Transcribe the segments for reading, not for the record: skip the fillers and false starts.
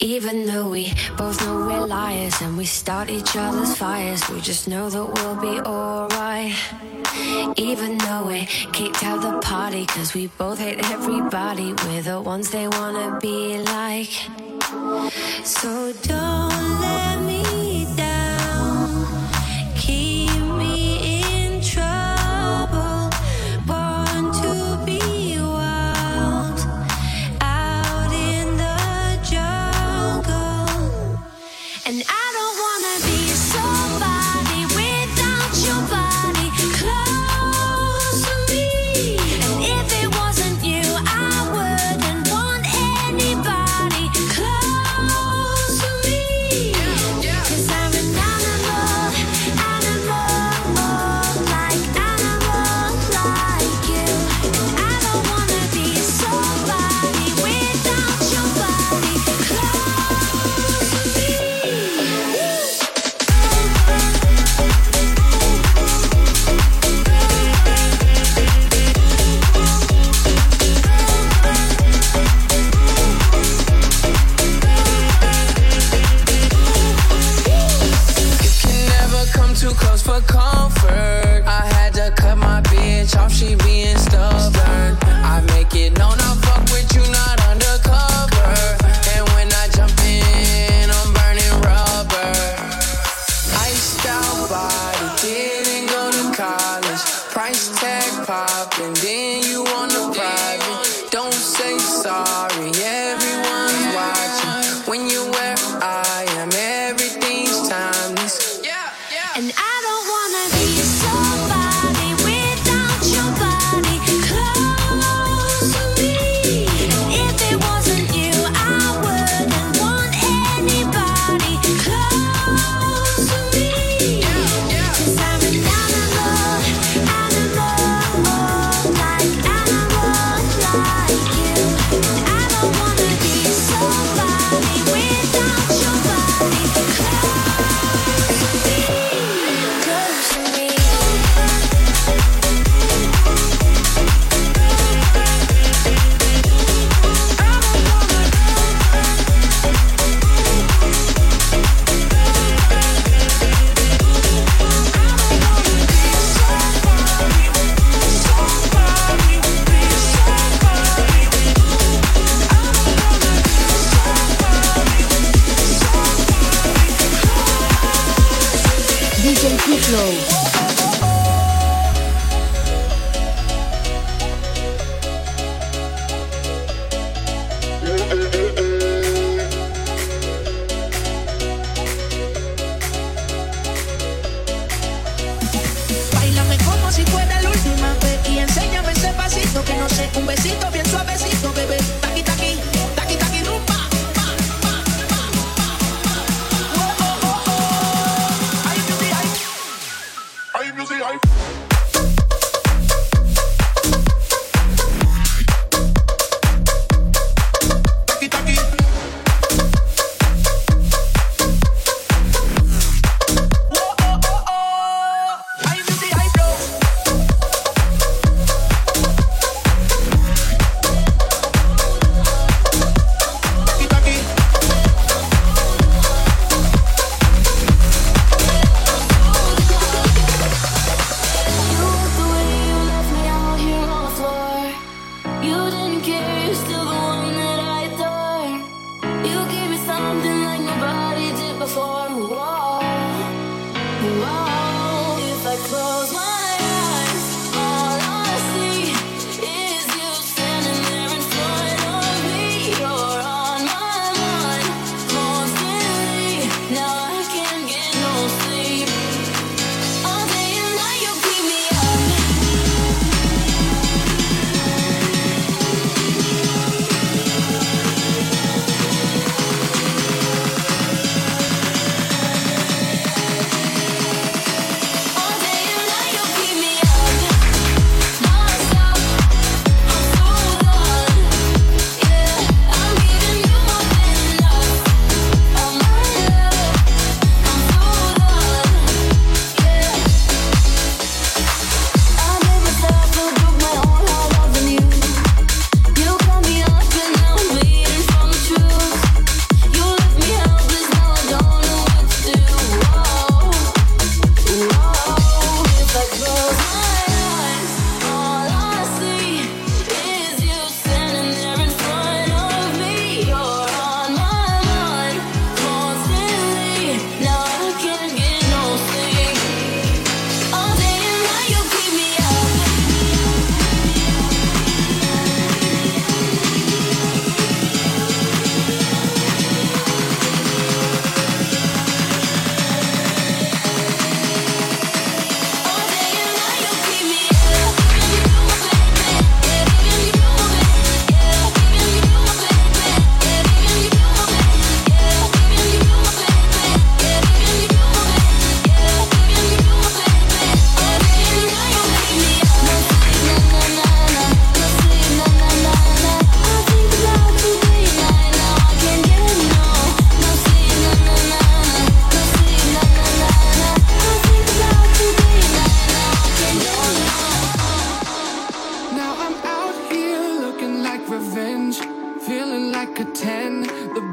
Even though we both know we're liars and we start each other's fires, we just know that we'll be alright. Even though we're kicked out the party, cause we both hate everybody, we're the ones they wanna be like. So don't let me down, keep me in trouble, born to be wild, out in the jungle. And I don't wanna be somebody without your body close to me. And if it wasn't you, I wouldn't want anybody close to me. 'Cause I'm an animal, animal like you. And I don't wanna be somebody without your body close to me. You can never come too close for comfort. I had to cut my bitch off, she being stubborn. I make it known I fuck with you, not undercover. And when I jump in, I'm burning rubber. Iced out body, didn't go to college. Price tag popping, then you on the private. Don't say sorry, everyone's watching. When you where I am, everything's timeless. And I don't wanna be somebody without your body close to me. And if it wasn't you, I wouldn't want anybody close to me. 'Cause I'm an animal like you. And I don't wanna be somebody without your body close to me. DJ Kiplo. Báilame como si fuera la última vez y enséñame ese pasito que no sé, un besito bien suavecito, bebé. Taqui, taqui, taqui, taqui, rumba, pa, pa, pa, pa, pa. Oh, oh, oh, oh. Ay, beauty, ay. Ay, music, ay. Taqui, taqui. Oh, oh, oh, oh. Ay, beauty, ay, flow. Taqui, taqui. You, the way you left me out here on the floor. You didn't care, you're still the one that I adore. You gave me something like nobody did before. Whoa, whoa. If I close my eyes, all I see is you standing there in front of me. You're on my mind constantly. Now I can't get no sleep. All day and night you keep me up.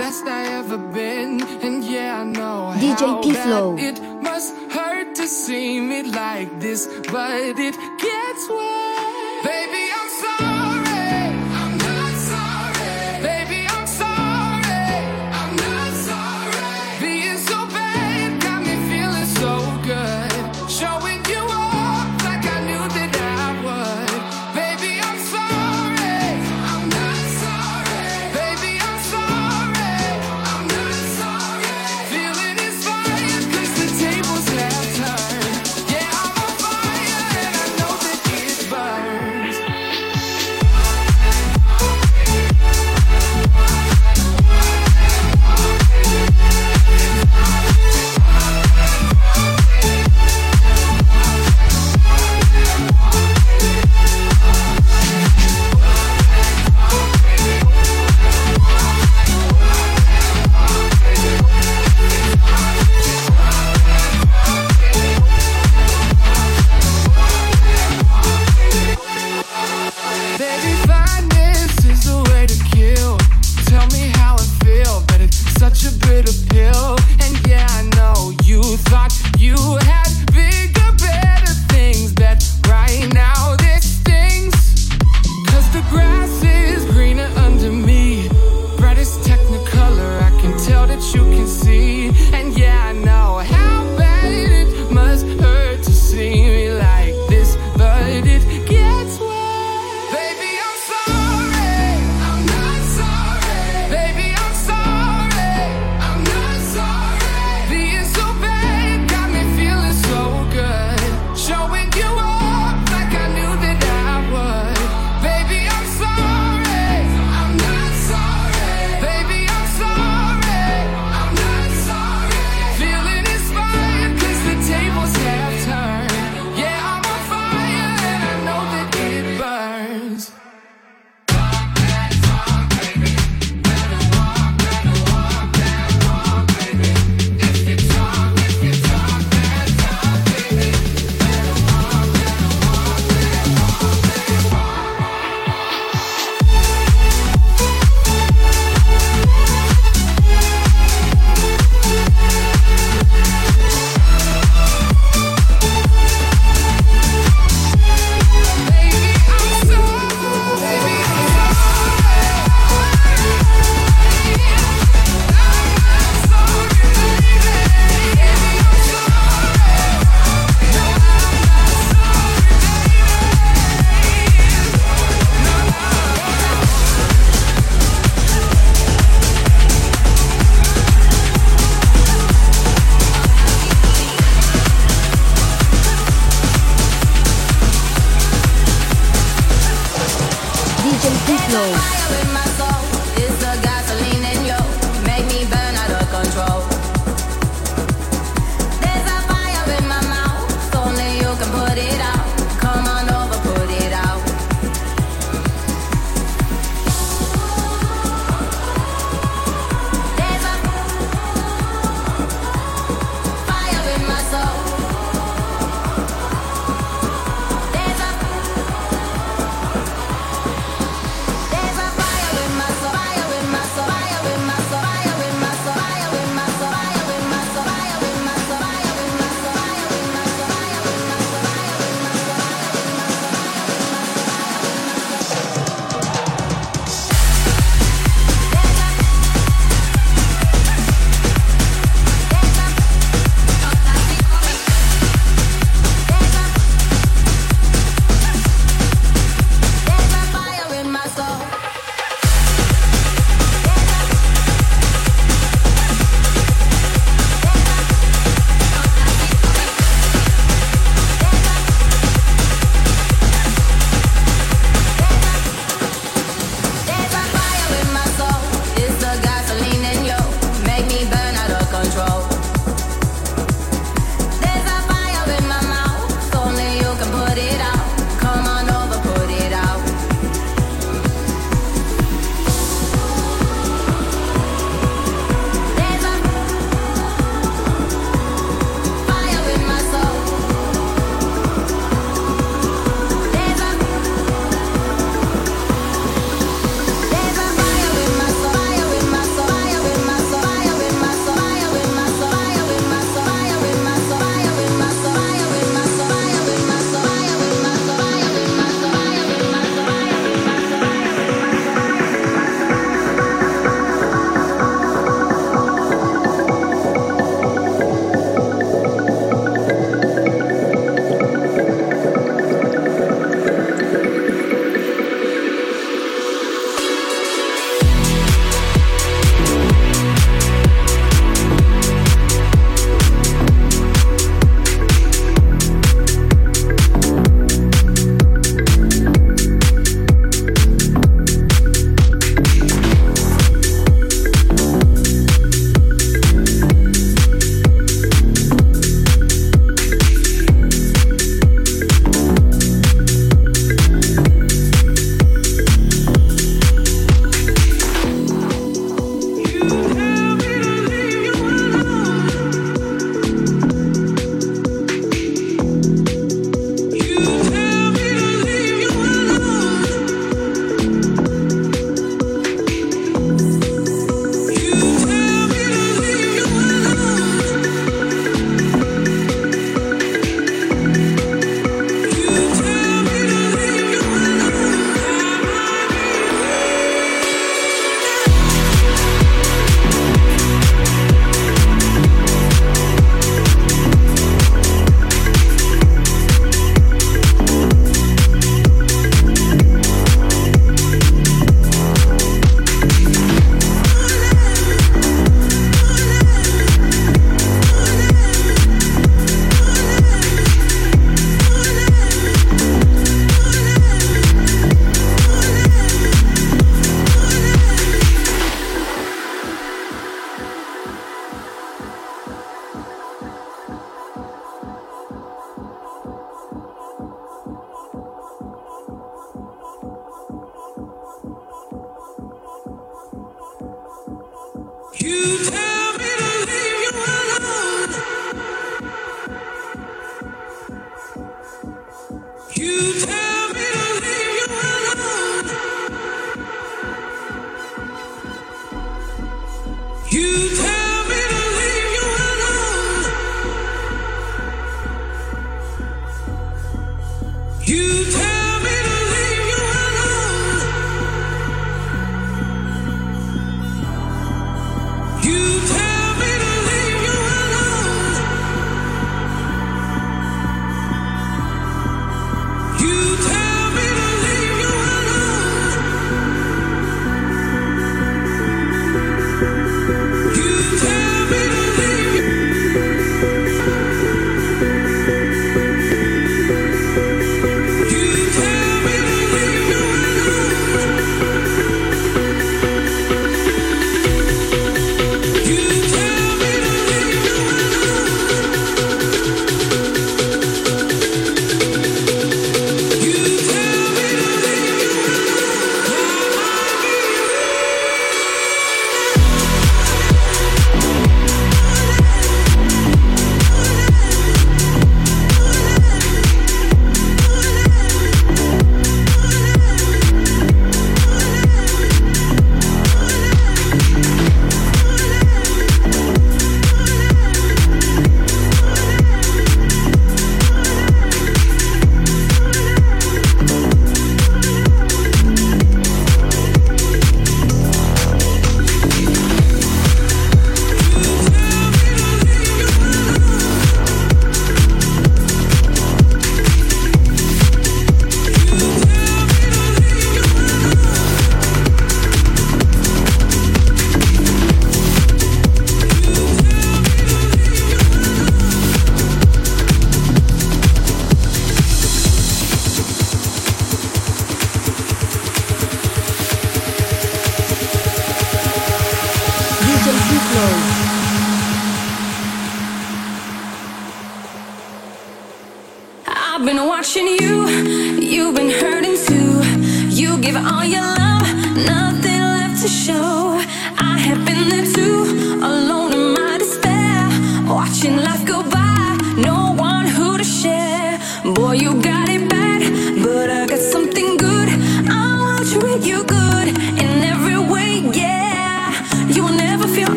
best I ever been, and yeah, I know how bad it must hurt to see me like this, but it gets worse. Baby, I'm sorry. I'm not sorry. Baby, I'm sorry. I'm not sorry. Being so bad got me feeling so good. Showing you up like I knew that I would. Baby, I'm sorry. I'm not sorry. Baby, I'm sorry. I'm not sorry. Feeling inspired 'cause the tables have turned. Yeah, I'm on fire and I know that it burns. Baby, finance is the way to kill. Tell me how I feel, but it's such a bitter pill. And yeah, I know you thought you had bigger, better things, but right now this stings. 'Cause the grass is greener under me, brightest technicolor, I can tell that you can see. And yeah, I know how bad it must hurt to see me like this, but it gets worse. Baby, I'm sorry. I'm not sorry. Baby, I'm sorry. I'm not sorry. Being so bad got me feeling so good. Showing you up like I knew that I would. Baby, I'm sorry. I'm not sorry. Baby, I'm sorry. I'm not sorry.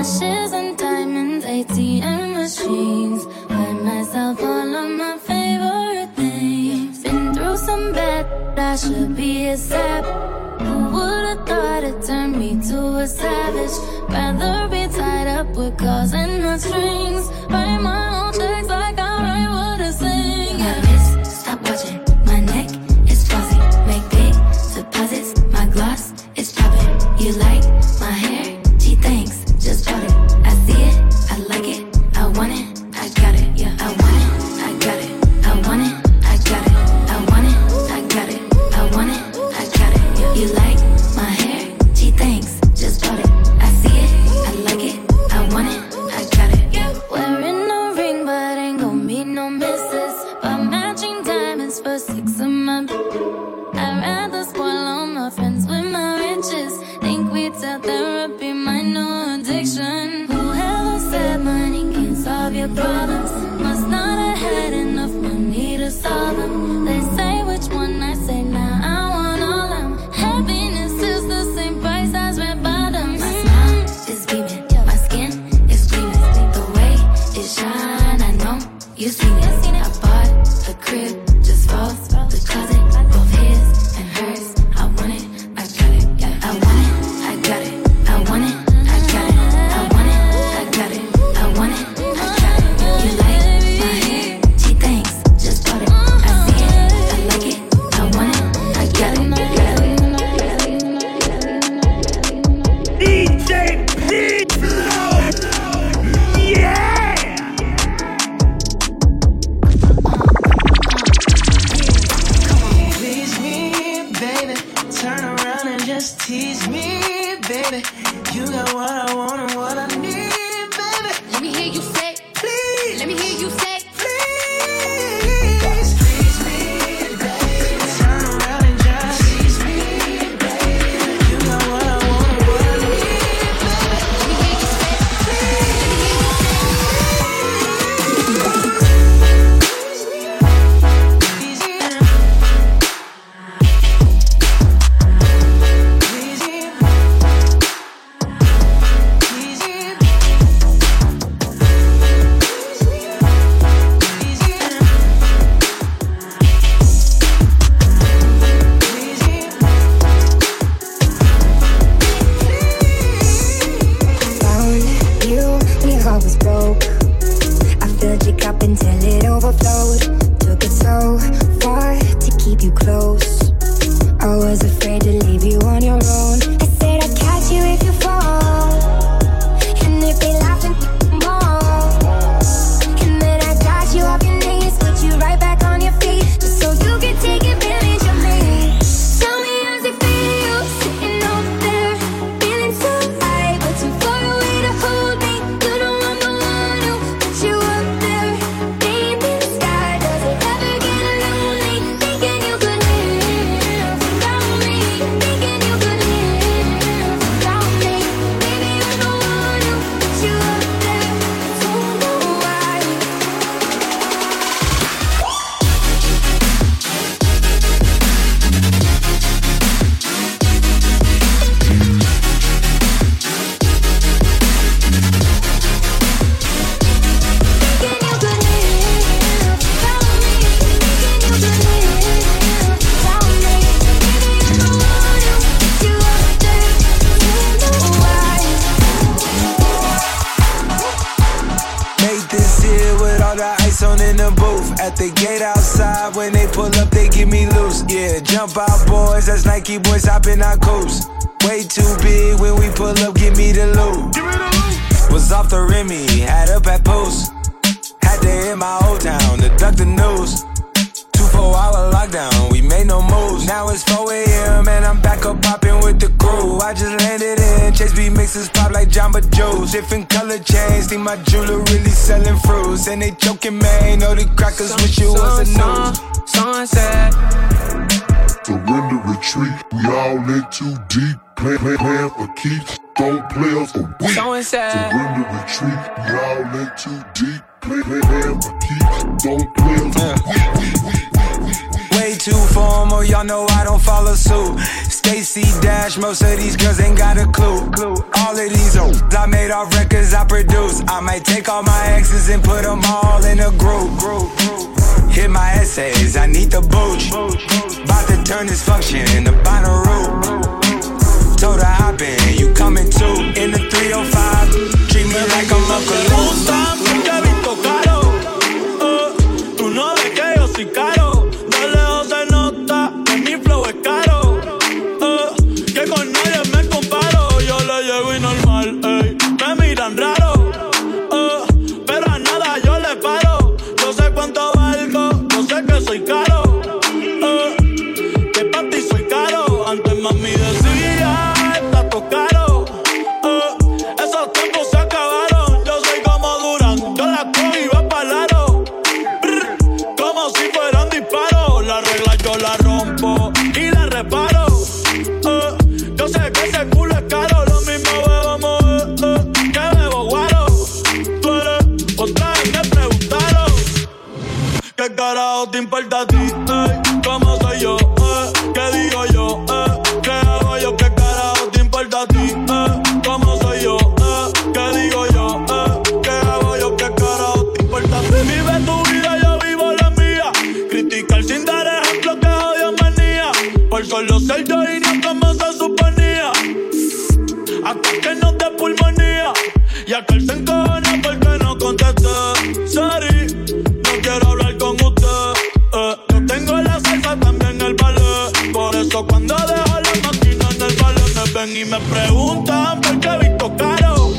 ashes and diamonds, ATM machines. Buy myself all of my favorite things. Been through some bad, I should be a sap. Who would've thought it turned me to a savage? Rather be tied up with calls and the strings. Write my own checks like I write what I sing. My wrist, stop watching. My neck is flossy. Make big deposits. My gloss is popping. You like my hair? And they joking, man, know the crackers wish it was a nose. Sunset surrender retreat, we all in too deep. Plan for keeps, don't play us a week. Surrender retreat, we all in too deep. Plan for keeps, don't play us a week. Way too formal, y'all know I don't follow suit. Stacy Dash, most of these girls ain't got a clue. All of these hoes, I made off records I produce. I might take all my exes and put them all in a group. Hit my essays, I need the booch. About to turn this function into Bonnaroo. Told her I been, you coming too. In the 305, treat me like I'm Uncle Luke. ¿Te importa a ti? ¿Cómo soy yo? ¿Qué digo yo? ¿Qué hago yo? ¿Qué carajo te importa a ti? ¿Cómo soy yo? ¿Qué digo yo? ¿Qué hago yo? ¿Qué carajo te importa a ti? Vive tu vida, yo vivo la mía. Criticar sin dar ejemplo, que odio manía. Por solo ser yo y no como se suponía. Hasta que no te pulmonía. Y aquel se encojona porque no contesté. Sorry, no quiero hablar con usted. Cuando dejo la máquina en el balón me ven y me preguntan por qué visto caro.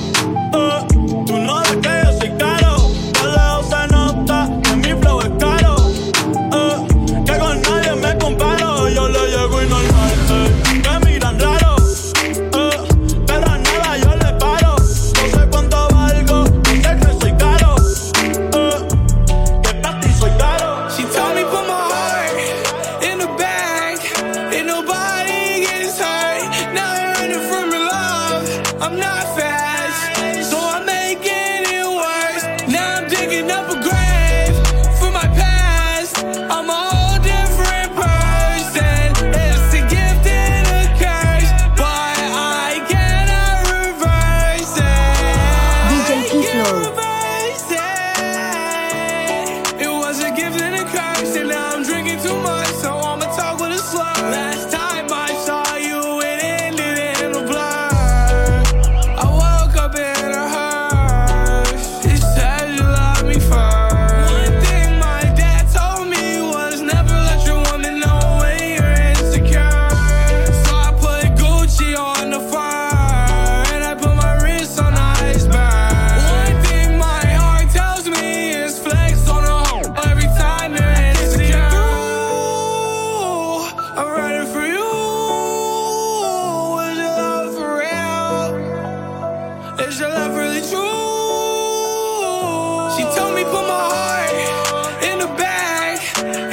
Tú no ves que yo soy caro. De lejos se nota que mi flow es caro. Que con nadie me comparo. Yo le llego y normal. Me miran raro. Pero a nada yo le paro. No sé cuánto valgo. No sé que soy caro. Que para ti soy caro. She told me put my heart in the bag. Ain't nobody getting hurt. Now they're running from your love. I'm not fast, so I'm making it worse. Now I'm digging up a grave for my past. I'm a whole different person. It's a gift and a curse, but I cannot reverse it. DJ Kiflo. It was a gift and a curse, and now I'm drinking too much, so I'ma talk with a slur. Last time I saw you, it ended in a blur. I woke up in a hearse. It said you loved me first. One thing my dad told me was never let your woman know when you're insecure. So I put Gucci on the fire, and I put my wrist on iceberg. One thing my heart tells me is flex on a hoe every time you're insecure. I'm running for you. Is your love for real? Is your love really true? She told me put my heart in the bag.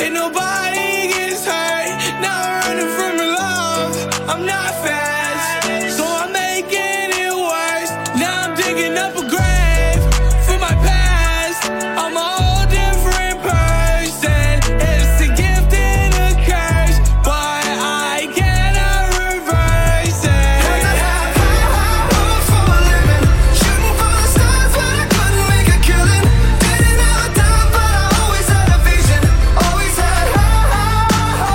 Ain't nobody gets hurt. Now I'm running from your love. I'm not fast, so I'm making it worse. Now I'm digging up a grave for my past. I'm a whole different person. It's a gift and a curse, but I cannot reverse it. Cause I have high hopes for a living. Shooting for the stars when I couldn't make a killing. Didn't have a dime, but I always had a vision. Always had high hopes. Had to have high hopes for a living. Didn't know how, but I always had a feeling I was gonna be that one in a million. Always had high hopes. DJ Kiflo.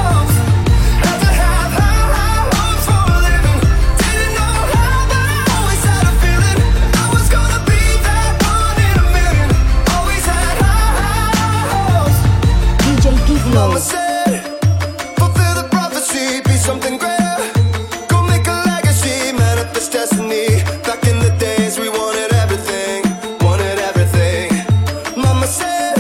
Mama said, fulfill the prophecy, be something greater. Go make a legacy, manifest destiny. Back in the days, we wanted everything, wanted everything. Mama said,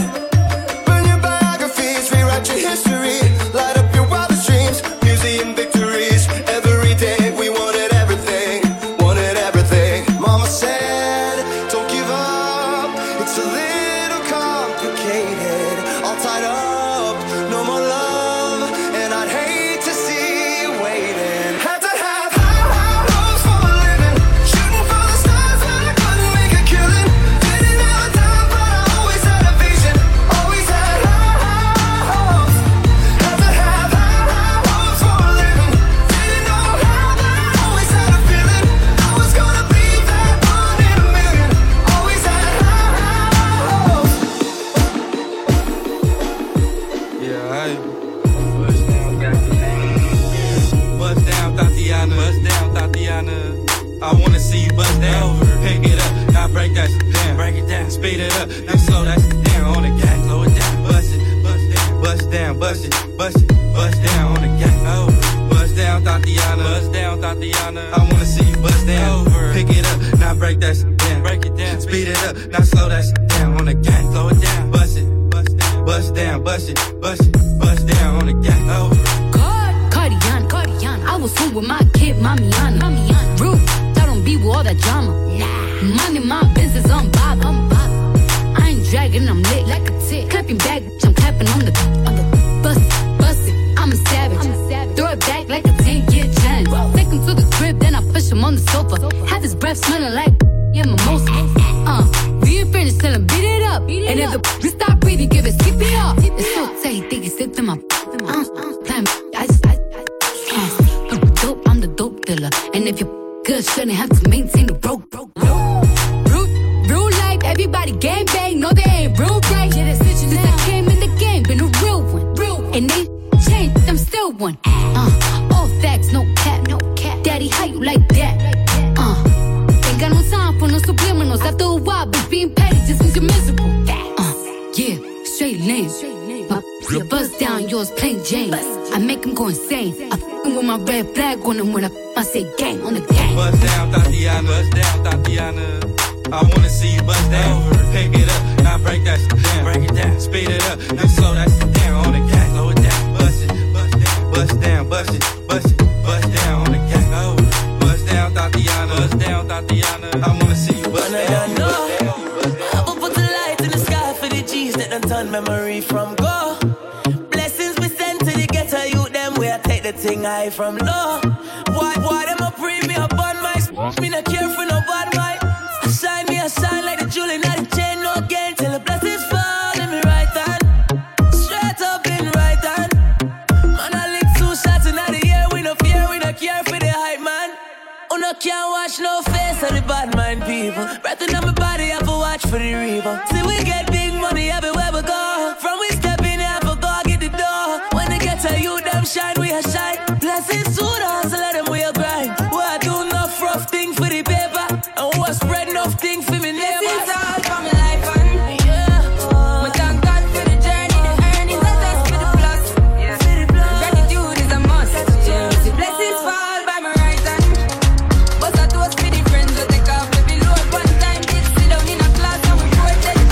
burn your biographies, rewrite your history, light up your wildest dreams, museum victories. Every day, we wanted everything, wanted everything. Mama said, don't give up, it's a little complicated. All tied up, no more love, and I'd hate to see you waiting. Had to have high hopes for a living. Shooting for the stars when I couldn't make a killing. Didn't have a dime, but I always had a vision. Always had high hopes. Had to have high hopes for a living. Didn't know speed it up, now slow that shit down on the gas, slow it down, bust it, bust down, bust down, bust it, bust down on the gas, oh, bust down, Tatiana, I wanna see you bust down, over, pick it up, now break that shit down, break it down, speed it up, now slow that shit down on the gas, slow it down, bust it, bust down, bust down, bust it, bust it, bust down on the gas, over. God, Cardiana, Cardiana, I was cool with my kid, Mamiana, Mamiana, rude. Be with all that drama. Nah. Money, my business, I'm bothered. I ain't dragging, I'm lit like a tick. Clapping back, bitch, I'm clapping on the bust it. I'm a savage. Throw it back like a 10-year challenge. Whoa. Take him to the crib, then I push him on the sofa. Have his breath smelling like yeah, mimosa. When you finish, tell him beat it up. Beat it and if up. The stop breathing, give it CPR. It's so tight, he think he slipped in my. I'm the dope dealer, and if you. Good, shouldn't have to maintain the broke. Rude life, everybody gang bang. No, they ain't rude, right? Yeah, since I came in the game, been a real one. And they changed, I'm still one. All facts, no cap. Daddy, how you like that? Ain't got no time for no subliminals. After a while, but being petty just means you're miserable. Yeah, straight lane. My your buzz down, yours plain Jane. I make him go insane. With my red flag on him when I say gang on the gang. Bust down, Tatiana. I wanna see you bust down. Pick it up, now break that shit down. Break it down, speed it up, now slow that shit down on the gang. Slow it down, bust down on the gang. Oh, bust down, Tatiana. I wanna see you bust down. Up put the lights in the sky for the G's that done turn memory from go. Blessings we send to the ghetto youth. The thing I from low. Why them a bring me up on my me not care for no bad mind. I shine like a jewel in the chain, no gain till the blessings fall in me right hand. Straight up in right hand. Man, I lick two shots in the air, we no care for the hype, man. Oh, no can't watch no face of the bad mind people. Breathing on my body, I have to watch for the reaper. See, we get big money everywhere we go. From we step in, I have to go get the door. When they get to you, them shine. Shine, blessings to the hustle of them we a grind. Well, I do enough rough thing for the paper, and who I spread enough thing for me neighbors. This is all for my life, and yeah, my thank God for the journey, the earnings, the test for the plus. Gratitude is a must. The blessings fall by my right hand. But I toast for the friends who take off the below. One time, they sit down in a class and we quote them.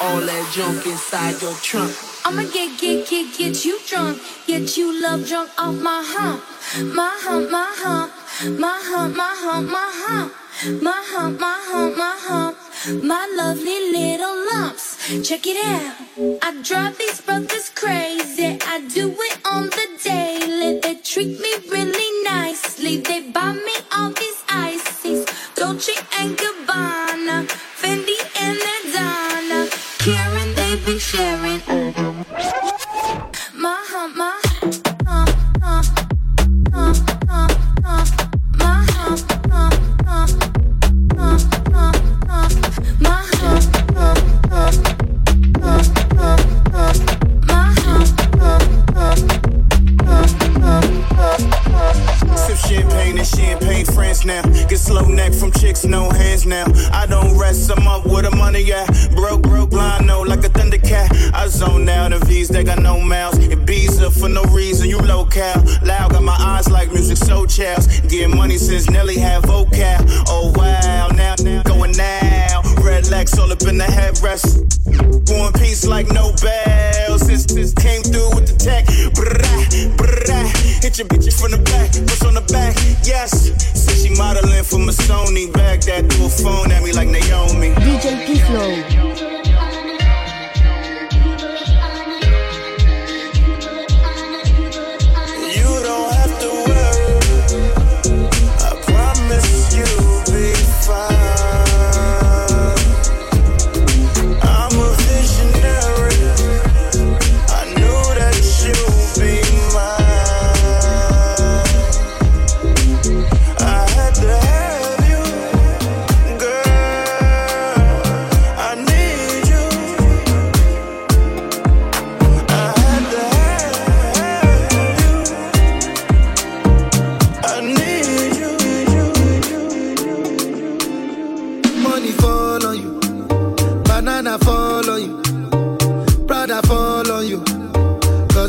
all that junk inside your trunk. I'ma get you drunk, get you love drunk off my hump, my hump, my hump, my hump, my hump, my hump, my hump, my hump, my hump, my lovely little lumps. Check it out. I drive these brothers crazy. I do it on the daily. They treat me really nicely. They buy me all these ices, Dolce and Gabbana, Fendi and Adana. Karen, they be sharing. My hump, my hump, hump, hump, hump, hump, my hump, hump, hump, hump, hump, hump, my hump, hump, hump, hump, hump, hump, my hump, hump, hump, sip champagne and champagne friends now. Get slow neck from chicks, no hands now. I don't rest, I'm up with the money at. Broke, blind, no, like a thundercat. I zone out in V's, they got no mouths. It bees up for no reason, you low-cal. Loud, got my eyes like music, so chows. Getting money since Nelly had vocal. Oh, wow, now, going now. Red legs all up in the headrest. Going peace like no bells. Since came through with the tech. Brrrah, brrrah. Hit your bitches from the back, push on the back, yes. Said she modeling for my Sony. Back that threw a phone at me like Naomi. DJ P-Flow.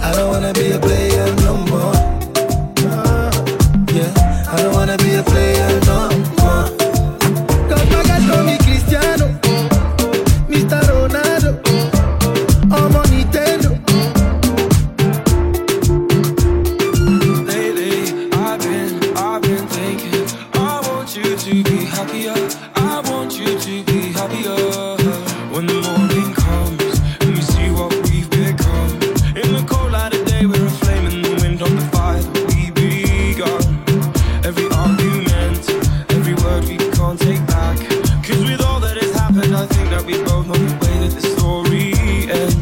I don't wanna be a player no more. Yeah, I don't wanna be a player no more. Cause told me Cristiano, Mr. Ronaldo, I'm on Nintendo. Lately, I've been thinking, I want you to be happier. I want you to be happier. When the morning comes and we see what we've become. In the cold light of day, we're a flame in the wind on the fire that we begun. Every argument, every word we can't take back. Cause with all that has happened, I think that we both know the way that this story ends.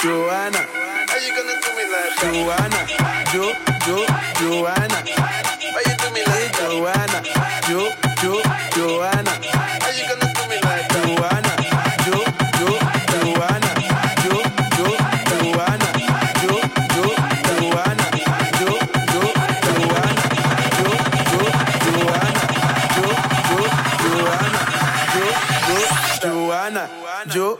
Joanna, how you gonna do me? Joanna, Jo.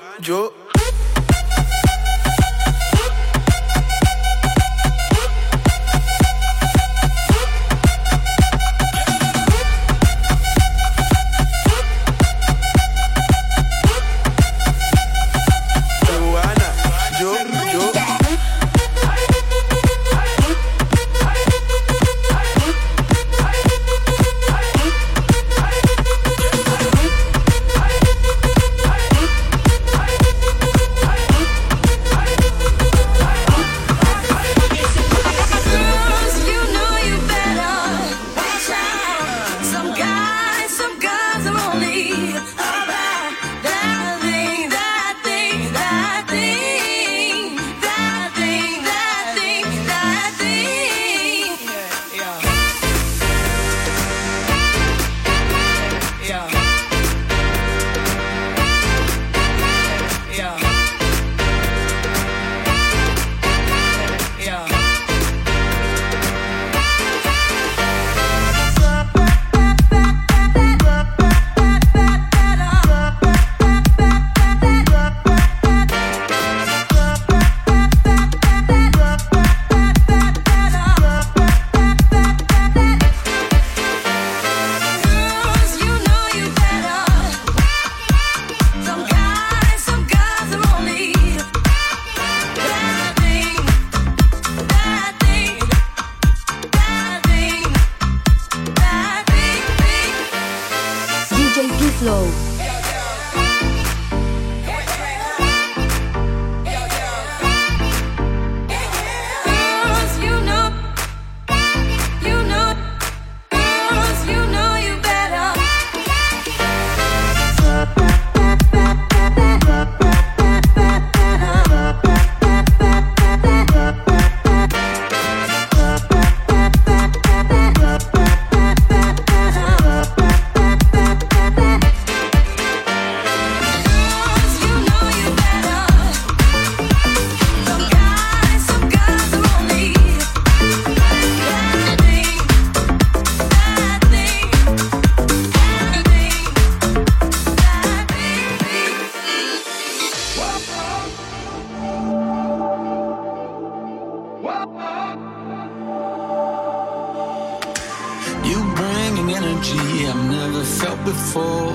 Oh,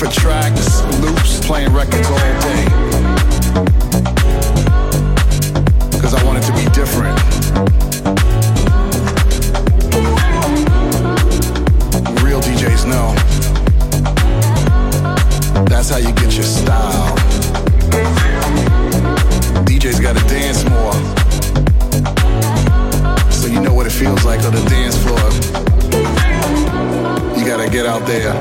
for tracks, loops, playing records all day. 'Cause I wanted to be different. Real DJs know that's how you get your style. DJs gotta dance more, so you know what it feels like on the dance floor. You gotta get out there,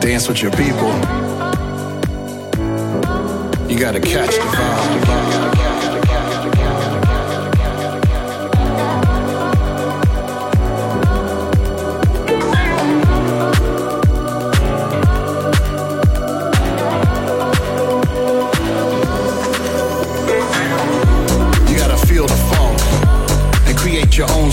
dance with your people. You gotta catch the vibe. You gotta feel the funk and create your own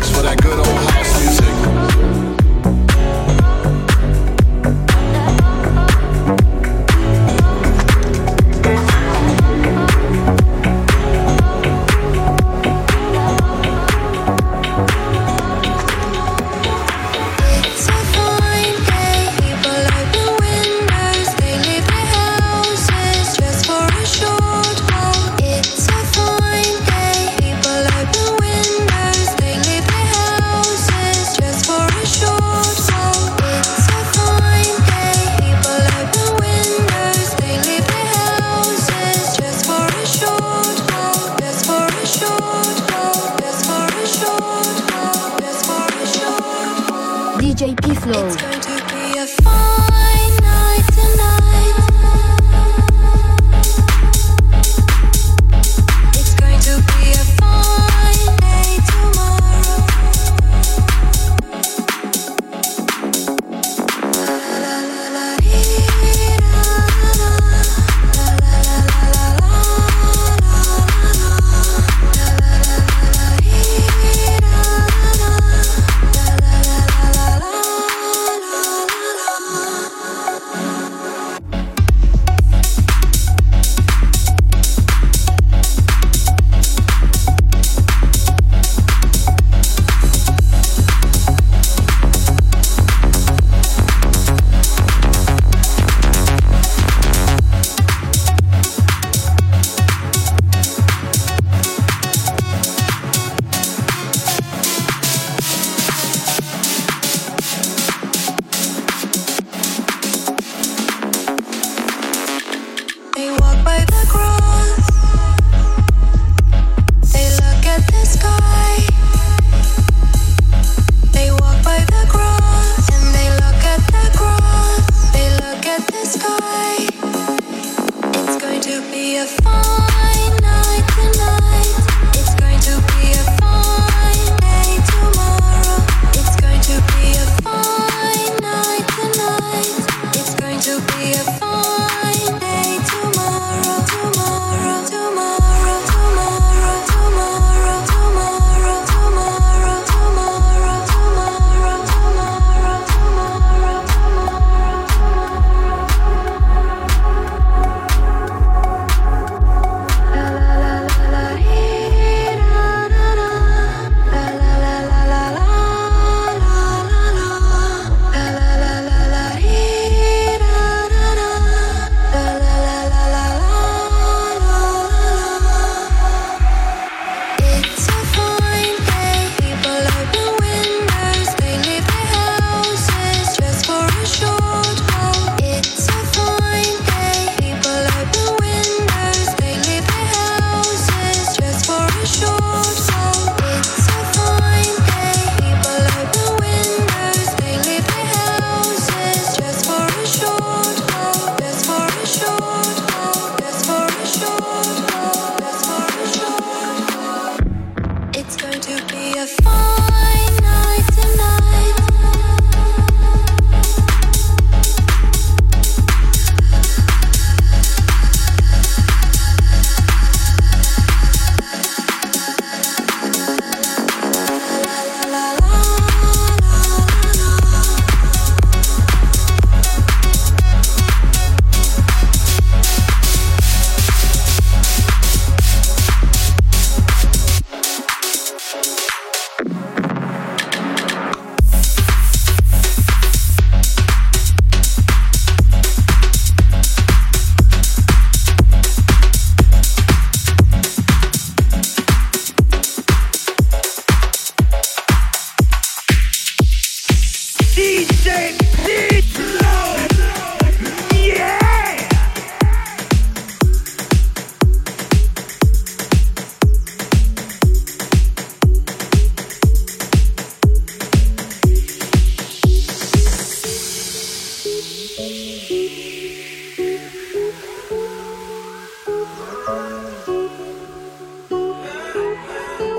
It's for that good old house music.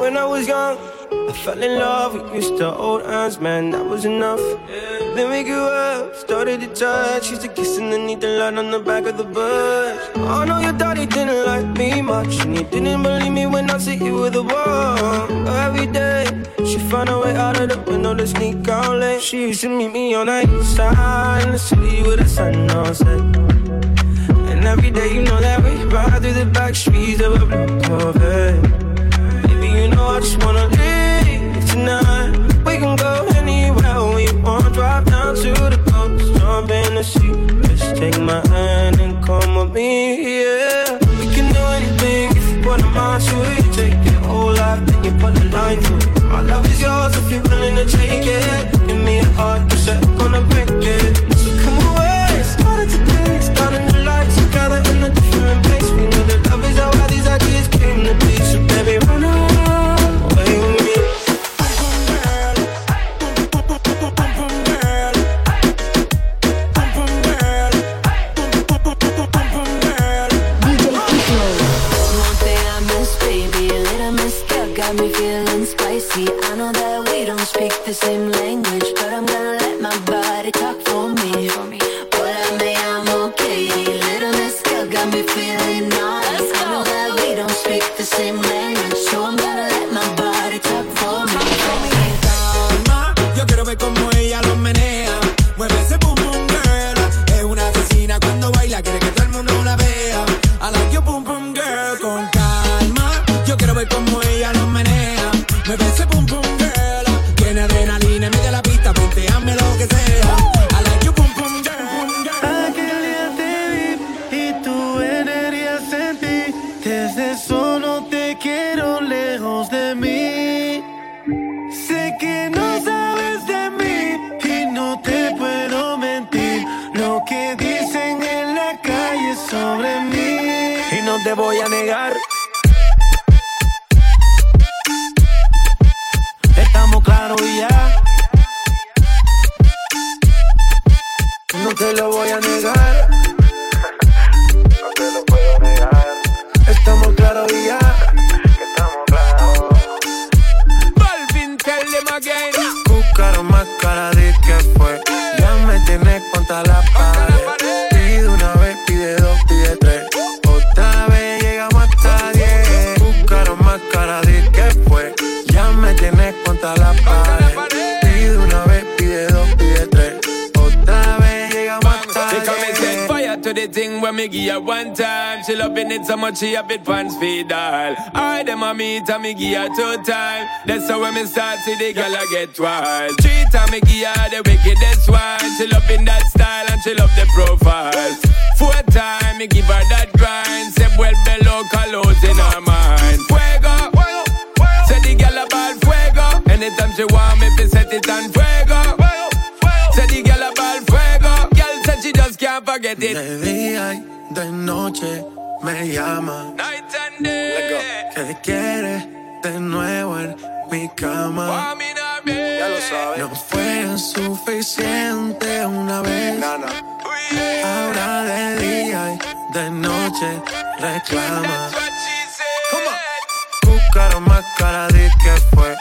when I was young. I fell in love, we used to hold hands, man, that was enough. Then we grew up, started to touch, used to kiss underneath the light on the back of the bus. I know your daddy didn't like me much, and he didn't believe me when I said you were the one. Every day, she found a way out of the window to sneak out late. She used to meet me on the east side, in the city with a sun on set. Every day, you know that we ride through the back streets of a blue Corvette. Baby, you know I just wanna leave tonight. We can go anywhere we want, drive down to the coast, jump in the sea. Just take my hand and come with me, yeah. We can do anything if you put a mind to it. You take your whole life, then you put a line through it. My love is yours if you're willing to take it. Give me a heart, 'cause I'm gonna break it. So come away, it's starting today, it's starting to lights. In a different place, we know that love is how these ideas came to be. So baby, run away with me. I'm from girl, I'm from girl, I'm from girl, I'm from girl. One thing I miss, baby, a little mishap got me feeling spicy. I know that we don't speak the same language, but I'm gonna let my body talk for me. But I mean, I'm okay. Got me feeling nice. I know that we don't speak the same language, so I'm gonna let my body talk for me. Calma, yo quiero ver como ella lo menea. Mueve ese boom boom girl. Es una asesina cuando baila, quiere que todo el mundo la vea. I like your boom boom girl. Con calma, yo quiero ver como ella lo menea. Mueve ese boom boom girl. Tiene adrenalina, mete la pista, ponteame lo que sea. I like your boom boom girl. Desde solo te quiero lejos de mí. Sé que no sabes de mí y no te puedo mentir. Lo que dicen en la calle sobre mí y no te voy a negar. Estamos claros y ya. No te lo voy a negar. No te lo puedo negar. Estamos claros y ya. Que estamos claros. Balvin, tell them again. Buscaron más cara de que fue. Ya me tienes contra la pared. Pide una vez, pide dos, pide tres. Otra vez llegamos hasta 10. Buscaron más cara de que fue. Ya me tienes contra la pared. Pide una vez, pide dos, pide tres. Otra vez llegamos hasta 10. To the thing when me give her one time, she loving it so much she a bit fans feed all. I dem a meet and me give her two time. That's how when me start see the girl I get wild. Three time me give her the wickedest one. She loving that style and she love the profile. Four time me give her that grind. Se vuelve loca, lose in her mind. Fuego, fuego, fuego. Say the girl about fuego. Anytime she want me, fi set it on fuego. Fuego, fuego. Say the girl about fuego. De día y de noche me llama. Night and day. Que quiere de nuevo en mi cama. Ya lo sabes. No fue suficiente una vez. Nana. Ahora de día y de noche reclama. Buscaron más cara de que fue.